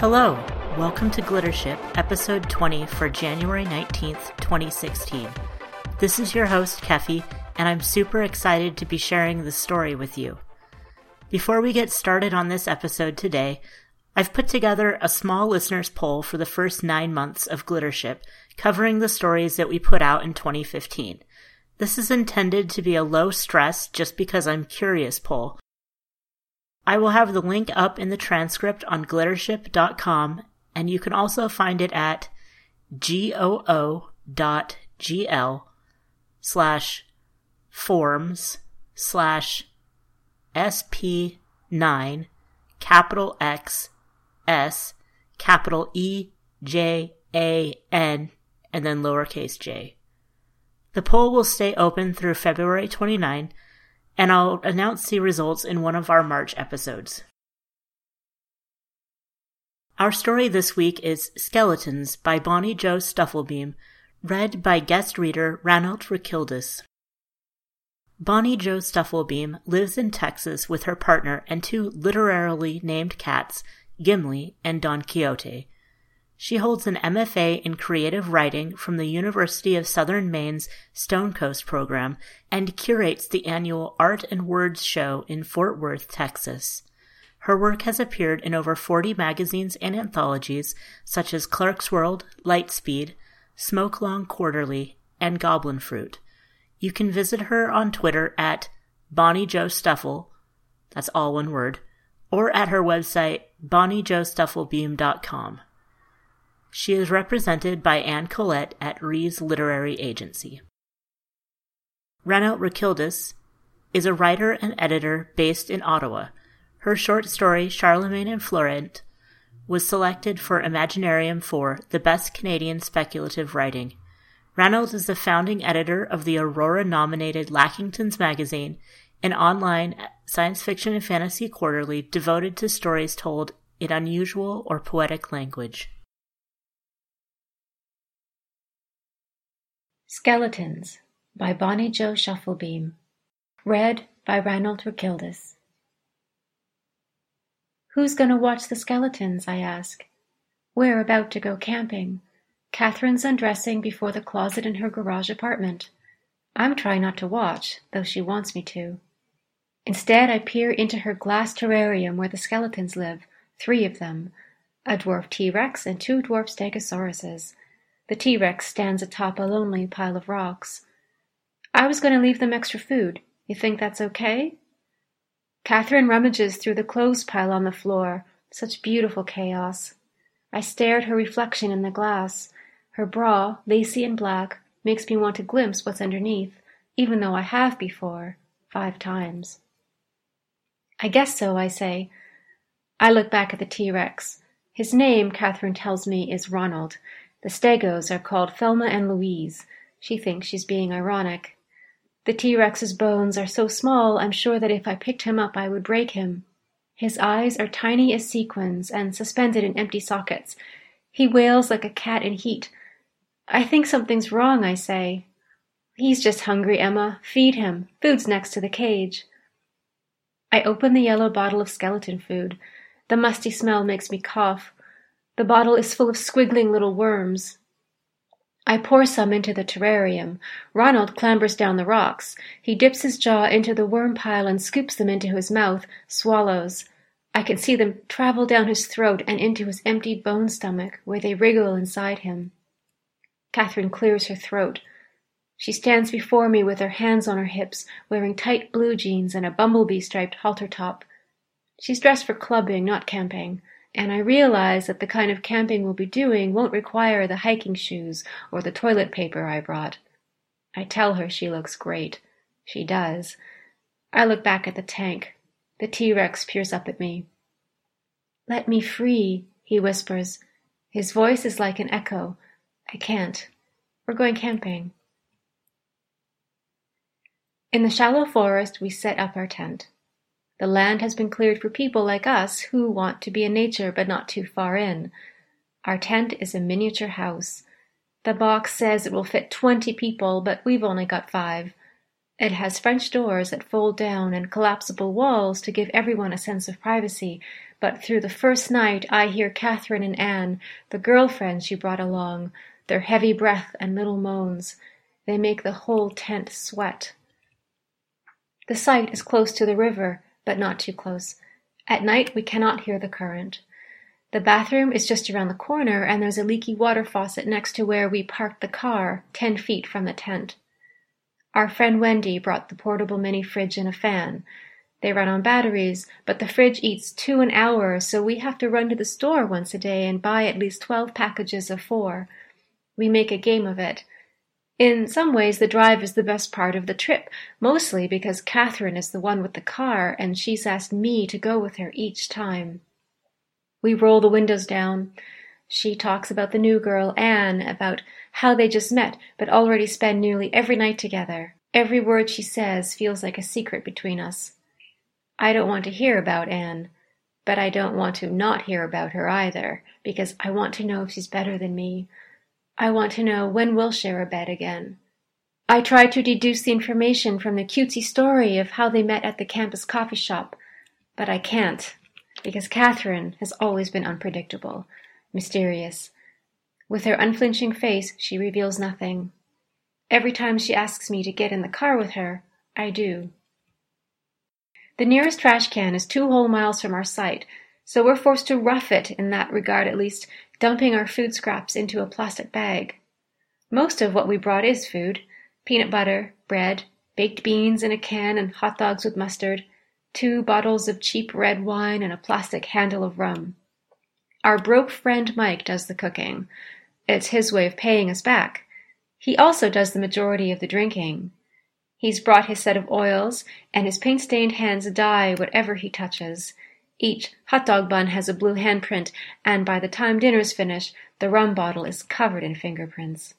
Hello, welcome to GlitterShip, episode 20 for January 19th, 2016. This is your host, Keffy, and I'm super excited to be sharing this story with you. Before we get started on this episode today, I've put together a small listeners poll for the first 9 months of GlitterShip, covering the stories that we put out in 2015. This is intended to be a low-stress, just-because-I'm-curious poll. I will have the link up in the transcript on glittership.com, and you can also find it at goo.gl/forms/sp9XS EJAN and then lowercase j. The poll will stay open through February 29, and I'll announce the results in one of our March episodes. Our story this week is Skeletons by Bonnie Jo Stufflebeam, read by guest reader Renaud Rakildis. Bonnie Jo Stufflebeam lives in Texas with her partner and two literarily named cats, Gimli and Don Quixote. She holds an MFA in creative writing from the University of Southern Maine's Stonecoast program and curates the annual Art and Words show in Fort Worth, Texas. Her work has appeared in over 40 magazines and anthologies such as Clark's World, Lightspeed, Smoke Long Quarterly, and Goblin Fruit. You can visit her on Twitter at Bonnie Jo Stuffle, that's all one word, or at her website bonniejostufflebeam.com. She is represented by Anne Collette at Reeves Literary Agency. Renaud Rakildis is a writer and editor based in Ottawa. Her short story, Charlemagne and Florent, was selected for Imaginarium for the Best Canadian Speculative Writing. Ranald is the founding editor of the Aurora-nominated Lackington's Magazine, an online science fiction and fantasy quarterly devoted to stories told in unusual or poetic language. Skeletons by Bonnie Jo Stufflebeam, read by Ranald Rakildis. Who's going to watch the skeletons, I ask. We're about to go camping. Catherine's undressing before the closet in her garage apartment. I'm trying not to watch, though she wants me to. Instead, I peer into her glass terrarium where the skeletons live, 3 of them, a dwarf T-Rex and 2 dwarf stegosauruses. The T-Rex stands atop a lonely pile of rocks. I was going to leave them extra food. You think that's okay? Catherine rummages through the clothes pile on the floor. Such beautiful chaos. I stare at her reflection in the glass. Her bra, lacy and black, makes me want to glimpse what's underneath, even though I have before, 5 times. I guess so, I say. I look back at the T-Rex. His name, Catherine tells me, is Ranald. The stegos are called Thelma and Louise. She thinks she's being ironic. The T-Rex's bones are so small, I'm sure that if I picked him up, I would break him. His eyes are tiny as sequins and suspended in empty sockets. He wails like a cat in heat. I think something's wrong, I say. He's just hungry, Emma. Feed him. Food's next to the cage. I open the yellow bottle of skeleton food. The musty smell makes me cough. The bottle is full of squiggling little worms. I pour some into the terrarium. Ranald clambers down the rocks. He dips his jaw into the worm pile and scoops them into his mouth, swallows. I can see them travel down his throat and into his emptied bone stomach, where they wriggle inside him. Catherine clears her throat. She stands before me with her hands on her hips, wearing tight blue jeans and a bumblebee-striped halter top. She's dressed for clubbing, not camping. And I realize that the kind of camping we'll be doing won't require the hiking shoes or the toilet paper I brought. I tell her she looks great. She does. I look back at the tank. The T-Rex peers up at me. "Let me free," he whispers. His voice is like an echo. I can't. We're going camping. In the shallow forest, we set up our tent. The land has been cleared for people like us who want to be in nature but not too far in. Our tent is a miniature house. The box says it will fit 20 people, but we've only got 5. It has French doors that fold down and collapsible walls to give everyone a sense of privacy, but through the first night I hear Catherine and Anne, the girlfriends she brought along, their heavy breath and little moans. They make the whole tent sweat. The site is close to the river, but not too close. At night we cannot hear the current. The bathroom is just around the corner, and there's a leaky water faucet next to where we parked the car, 10 feet from the tent. Our friend Wendy brought the portable mini-fridge and a fan. They run on batteries, but the fridge eats 2 an hour, so we have to run to the store once a day and buy at least 12 packages of 4. We make a game of it. In some ways, the drive is the best part of the trip, mostly because Catherine is the one with the car, and she's asked me to go with her each time. We roll the windows down. She talks about the new girl, Anne, about how they just met, but already spend nearly every night together. Every word she says feels like a secret between us. I don't want to hear about Anne, but I don't want to not hear about her either, because I want to know if she's better than me. I want to know when we'll share a bed again. I try to deduce the information from the cutesy story of how they met at the campus coffee shop, but I can't, because Catherine has always been unpredictable, mysterious. With her unflinching face, she reveals nothing. Every time she asks me to get in the car with her, I do. The nearest trash can is 2 whole miles from our site, so we're forced to rough it, in that regard at least, dumping our food scraps into a plastic bag. Most of what we brought is food: peanut butter, bread, baked beans in a can and hot dogs with mustard, 2 bottles of cheap red wine and a plastic handle of rum. Our broke friend Mike does the cooking. It's his way of paying us back. He also does the majority of the drinking. He's brought his set of oils, and his paint-stained hands dye whatever he touches. Each hot dog bun has a blue handprint, and by the time dinner's finished, the rum bottle is covered in fingerprints.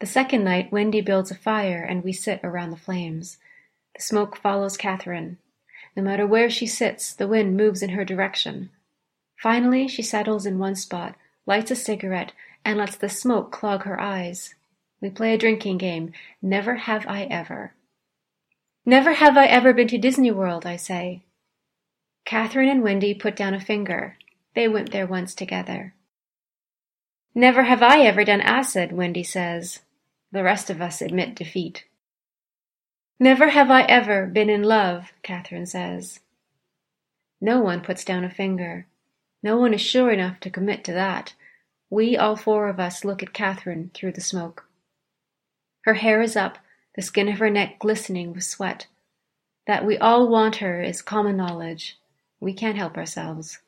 The second night, Wendy builds a fire, and we sit around the flames. The smoke follows Catherine. No matter where she sits, the wind moves in her direction. Finally, she settles in one spot, lights a cigarette, and lets the smoke clog her eyes. We play a drinking game, Never Have I Ever. Never have I ever been to Disney World, I say. Catherine and Wendy put down a finger. They went there once together. Never have I ever done acid, Wendy says. The rest of us admit defeat. Never have I ever been in love, Catherine says. No one puts down a finger. No one is sure enough to commit to that. We, all 4 of us, look at Catherine through the smoke. Her hair is up, the skin of her neck glistening with sweat. That we all want her is common knowledge. We can't help ourselves.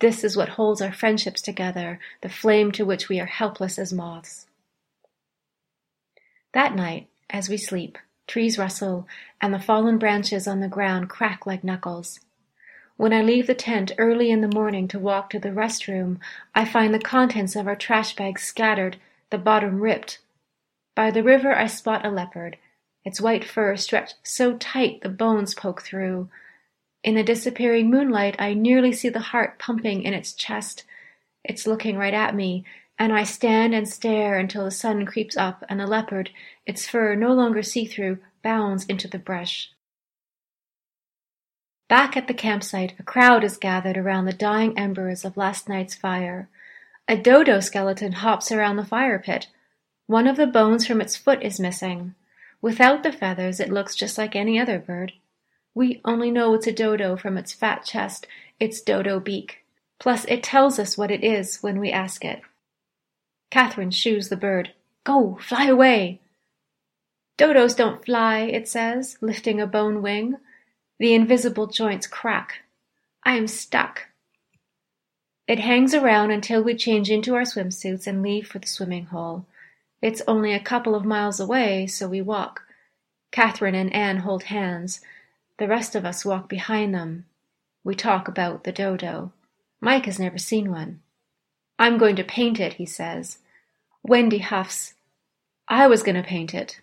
This is what holds our friendships together, the flame to which we are helpless as moths. That night, as we sleep, trees rustle, and the fallen branches on the ground crack like knuckles. When I leave the tent early in the morning to walk to the restroom, I find the contents of our trash bag scattered, the bottom ripped. By the river I spot a leopard, its white fur stretched so tight the bones poke through. In the disappearing moonlight, I nearly see the heart pumping in its chest. It's looking right at me, and I stand and stare until the sun creeps up and the leopard, its fur no longer see-through, bounds into the brush. Back at the campsite, a crowd is gathered around the dying embers of last night's fire. A dodo skeleton hops around the fire pit. One of the bones from its foot is missing. Without the feathers, it looks just like any other bird. We only know it's a dodo from its fat chest, its dodo beak. Plus, it tells us what it is when we ask it. Catherine shoos the bird. Go, fly away! Dodos don't fly, it says, lifting a bone wing. The invisible joints crack. I am stuck. It hangs around until we change into our swimsuits and leave for the swimming hole. It's only a couple of miles away, so we walk. Catherine and Anne hold hands. The rest of us walk behind them. We talk about the dodo. Mike has never seen one. I'm going to paint it, he says. Wendy huffs. I was going to paint it.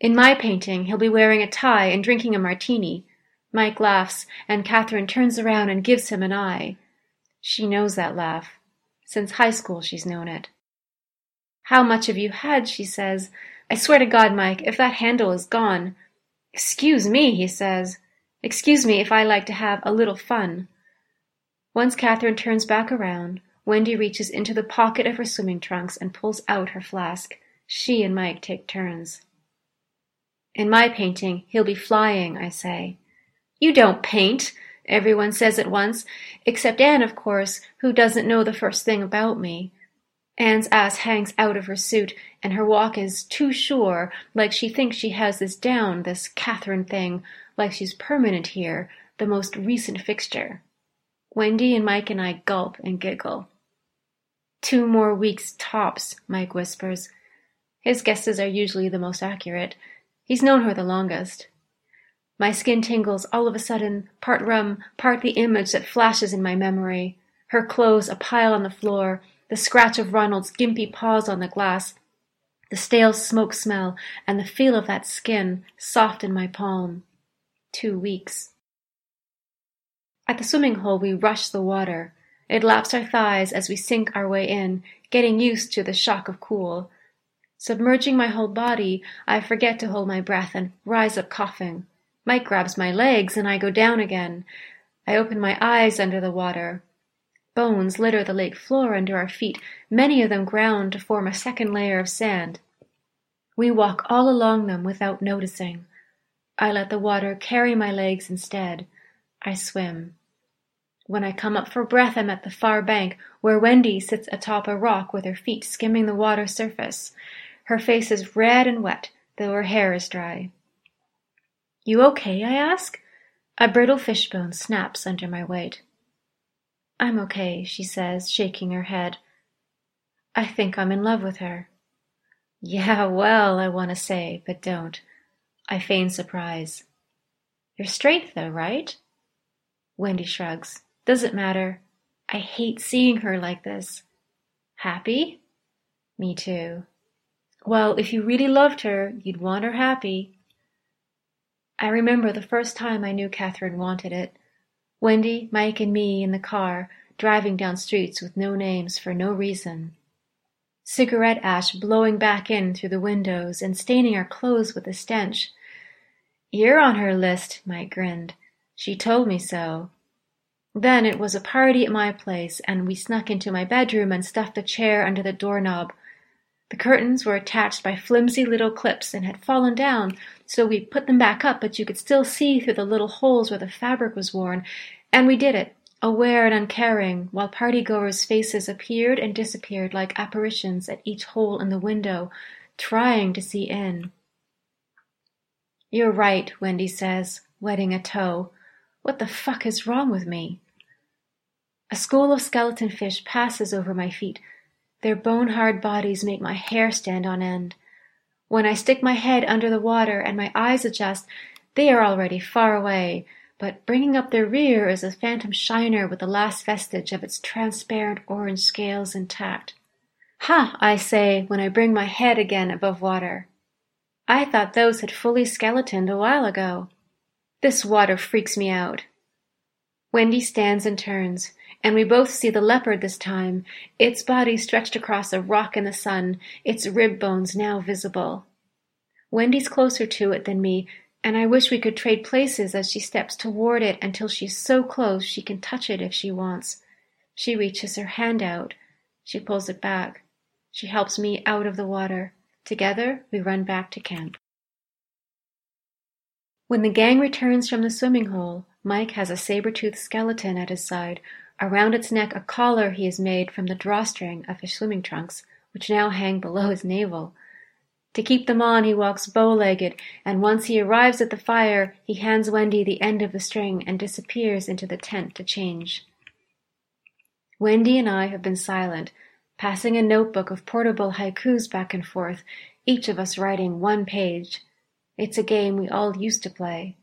In my painting, he'll be wearing a tie and drinking a martini. Mike laughs, and Catherine turns around and gives him an eye. She knows that laugh. Since high school, she's known it. How much have you had, she says. I swear to God, Mike, if that handle is gone— "'Excuse me,' he says. "'Excuse me if I like to have a little fun.' Once Catherine turns back around, Wendy reaches into the pocket of her swimming trunks and pulls out her flask. She and Mike take turns. "'In my painting, he'll be flying,' I say. "'You don't paint,' everyone says at once, except Anne, of course, who doesn't know the first thing about me. Anne's ass hangs out of her suit, and her walk is too sure, like she thinks she has this down, this Catherine thing, like she's permanent here, the most recent fixture. Wendy and Mike and I gulp and giggle. 2 more weeks tops, Mike whispers. His guesses are usually the most accurate. He's known her the longest. My skin tingles all of a sudden, part rum, part the image that flashes in my memory. Her clothes a pile on the floor, the scratch of Ranald's gimpy paws on the glass, the stale smoke smell, and the feel of that skin soft in my palm. 2 weeks. At the swimming hole we rush the water. It laps our thighs as we sink our way in, getting used to the shock of cool. Submerging my whole body, I forget to hold my breath and rise up coughing. Mike grabs my legs and I go down again. I open my eyes under the water. Bones litter the lake floor under our feet, many of them ground to form a second layer of sand. We walk all along them without noticing. I let the water carry my legs instead. I swim. When I come up for breath, I'm at the far bank, where Wendy sits atop a rock with her feet skimming the water surface. Her face is red and wet, though her hair is dry. "You okay?" I ask. A brittle fishbone snaps under my weight. "I'm okay," she says, shaking her head. I think I'm in love with her. "Yeah, well," I want to say, but don't. I feign surprise. "You're straight, though, right?" Wendy shrugs. "Doesn't matter. I hate seeing her like this." "Happy?" "Me too." "Well, if you really loved her, you'd want her happy." I remember the first time I knew Catherine wanted it. Wendy, Mike, and me in the car, driving down streets with no names for no reason. Cigarette ash blowing back in through the windows and staining our clothes with a stench. "You're on her list," Mike grinned. "She told me so." Then it was a party at my place, and we snuck into my bedroom and stuffed a chair under the doorknob. The curtains were attached by flimsy little clips and had fallen down, so we put them back up, but you could still see through the little holes where the fabric was worn, and we did it, aware and uncaring, while party-goers' faces appeared and disappeared like apparitions at each hole in the window, trying to see in. "You're right," Wendy says, wetting a toe. "What the fuck is wrong with me?" A school of skeleton fish passes over my feet. Their bone-hard bodies make my hair stand on end. When I stick my head under the water and my eyes adjust, they are already far away, but bringing up their rear is a phantom shiner with the last vestige of its transparent orange scales intact. "Ha!" I say when I bring my head again above water. "I thought those had fully skeletoned a while ago. This water freaks me out." Wendy stands and turns, and we both see the leopard this time, its body stretched across a rock in the sun, its rib bones now visible. Wendy's closer to it than me, and I wish we could trade places as she steps toward it until she's so close she can touch it if she wants. She reaches her hand out. She pulls it back. She helps me out of the water. Together, we run back to camp. When the gang returns from the swimming hole, Mike has a saber-toothed skeleton at his side, around its neck a collar he has made from the drawstring of his swimming trunks, which now hang below his navel. To keep them on, he walks bow-legged, and once he arrives at the fire, he hands Wendy the end of the string and disappears into the tent to change. Wendy and I have been silent, passing a notebook of portable haikus back and forth, each of us writing 1 page. It's a game we all used to play.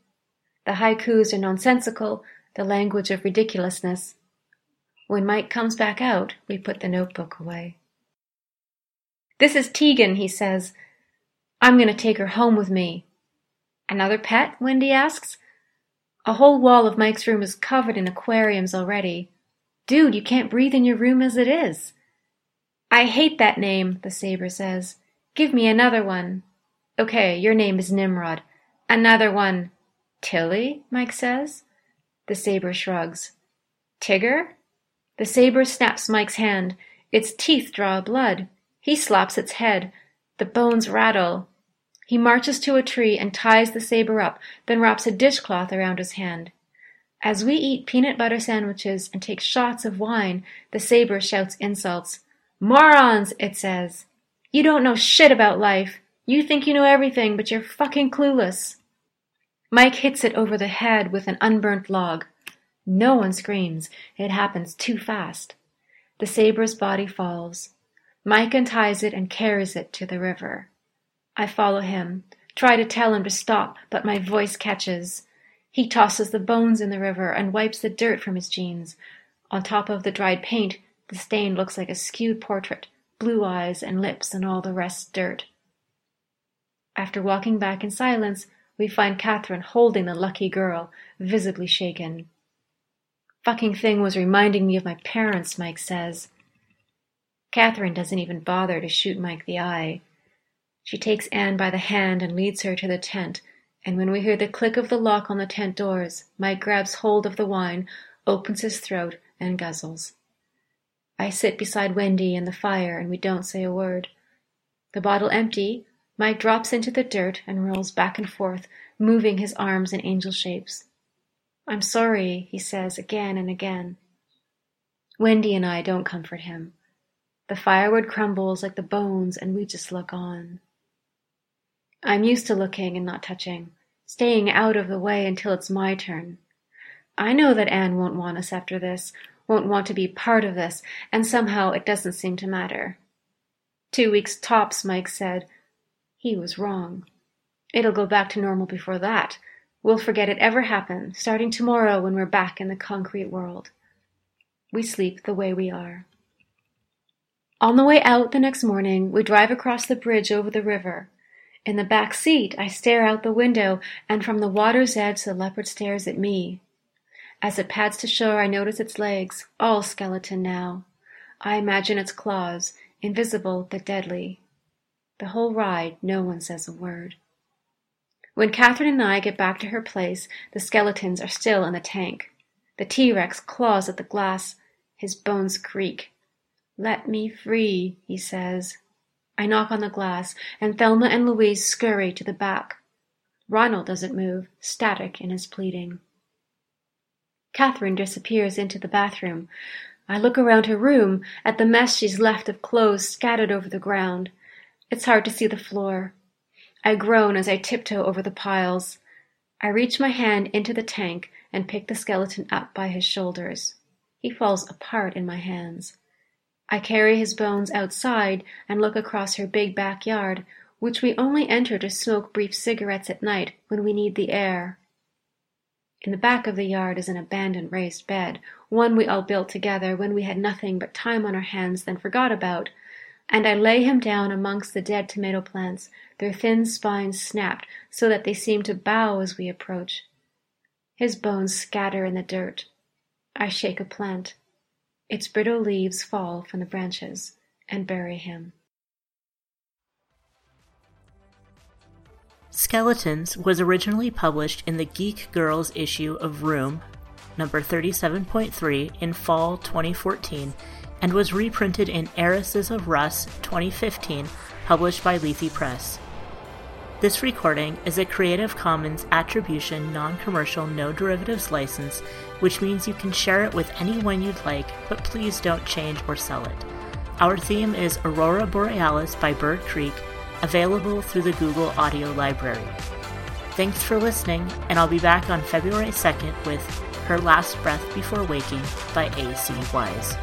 The haikus are nonsensical, the language of ridiculousness. When Mike comes back out, we put the notebook away. "This is Tegan," he says. "I'm going to take her home with me." "Another pet?" Wendy asks. A whole wall of Mike's room is covered in aquariums already. "Dude, you can't breathe in your room as it is." "I hate that name," the saber says. "Give me another one." Okay, your name is Nimrod. Another one. Tilly, Mike says. The saber shrugs. Tigger? The saber snaps Mike's hand. Its teeth draw blood. He slops its head. The bones rattle. He marches to a tree and ties the saber up, then wraps a dishcloth around his hand. As we eat peanut butter sandwiches and take shots of wine, the saber shouts insults. Morons, it says. You don't know shit about life. You think you know everything, but you're fucking clueless. Mike hits it over the head with an unburnt log. No one screams. It happens too fast. The saber's body falls. Mike unties it and carries it to the river. I follow him, try to tell him to stop, but my voice catches. He tosses the bones in the river and wipes the dirt from his jeans. On top of the dried paint, the stain looks like a skewed portrait, blue eyes and lips and all the rest dirt. After walking back in silence, we find Catherine holding the lucky girl, visibly shaken. Fucking thing was reminding me of my parents, Mike says. Catherine doesn't even bother to shoot Mike the eye. She takes Anne by the hand and leads her to the tent, and when we hear the click of the lock on the tent doors, Mike grabs hold of the wine, opens his throat, and guzzles. I sit beside Wendy and the fire, and we don't say a word. The bottle empty, Mike drops into the dirt and rolls back and forth, moving his arms in angel shapes. I'm sorry, he says again and again. Wendy and I don't comfort him. The firewood crumbles like the bones, and we just look on. I'm used to looking and not touching, staying out of the way until it's my turn. I know that Anne won't want us after this, won't want to be part of this, and somehow it doesn't seem to matter. 2 weeks tops, Mike said. He was wrong. It'll go back to normal before that. We'll forget it ever happened, starting tomorrow when we're back in the concrete world. We sleep the way we are. On the way out the next morning, we drive across the bridge over the river. In the back seat, I stare out the window, and from the water's edge the leopard stares at me. As it pads to shore, I notice its legs, all skeleton now. I imagine its claws, invisible but deadly. The whole ride, no one says a word. When Catherine and I get back to her place, the skeletons are still in the tank. The T-Rex claws at the glass. His bones creak. Let me free, he says. I knock on the glass, and Thelma and Louise scurry to the back. Ranald doesn't move, static in his pleading. Catherine disappears into the bathroom. I look around her room, at the mess she's left of clothes scattered over the ground. It's hard to see the floor. I groan as I tiptoe over the piles. I reach my hand into the tank and pick the skeleton up by his shoulders. He falls apart in my hands. I carry his bones outside and look across her big backyard, which we only enter to smoke brief cigarettes at night when we need the air. In the back of the yard is an abandoned raised bed, one we all built together when we had nothing but time on our hands then forgot about, and I lay him down amongst the dead tomato plants, their thin spines snapped so that they seem to bow as we approach. His bones scatter in the dirt. I shake a plant. Its brittle leaves fall from the branches and bury him. Skeletons was originally published in the Geek Girls issue of Room, number 37.3, in fall 2014, and was reprinted in Heiresses of Russ 2015, published by Leafy Press. This recording is a Creative Commons Attribution Non-Commercial No Derivatives License, which means you can share it with anyone you'd like, but please don't change or sell it. Our theme is Aurora Borealis by Bird Creek, available through the Google Audio Library. Thanks for listening, and I'll be back on February 2nd with Her Last Breath Before Waking by AC Wise.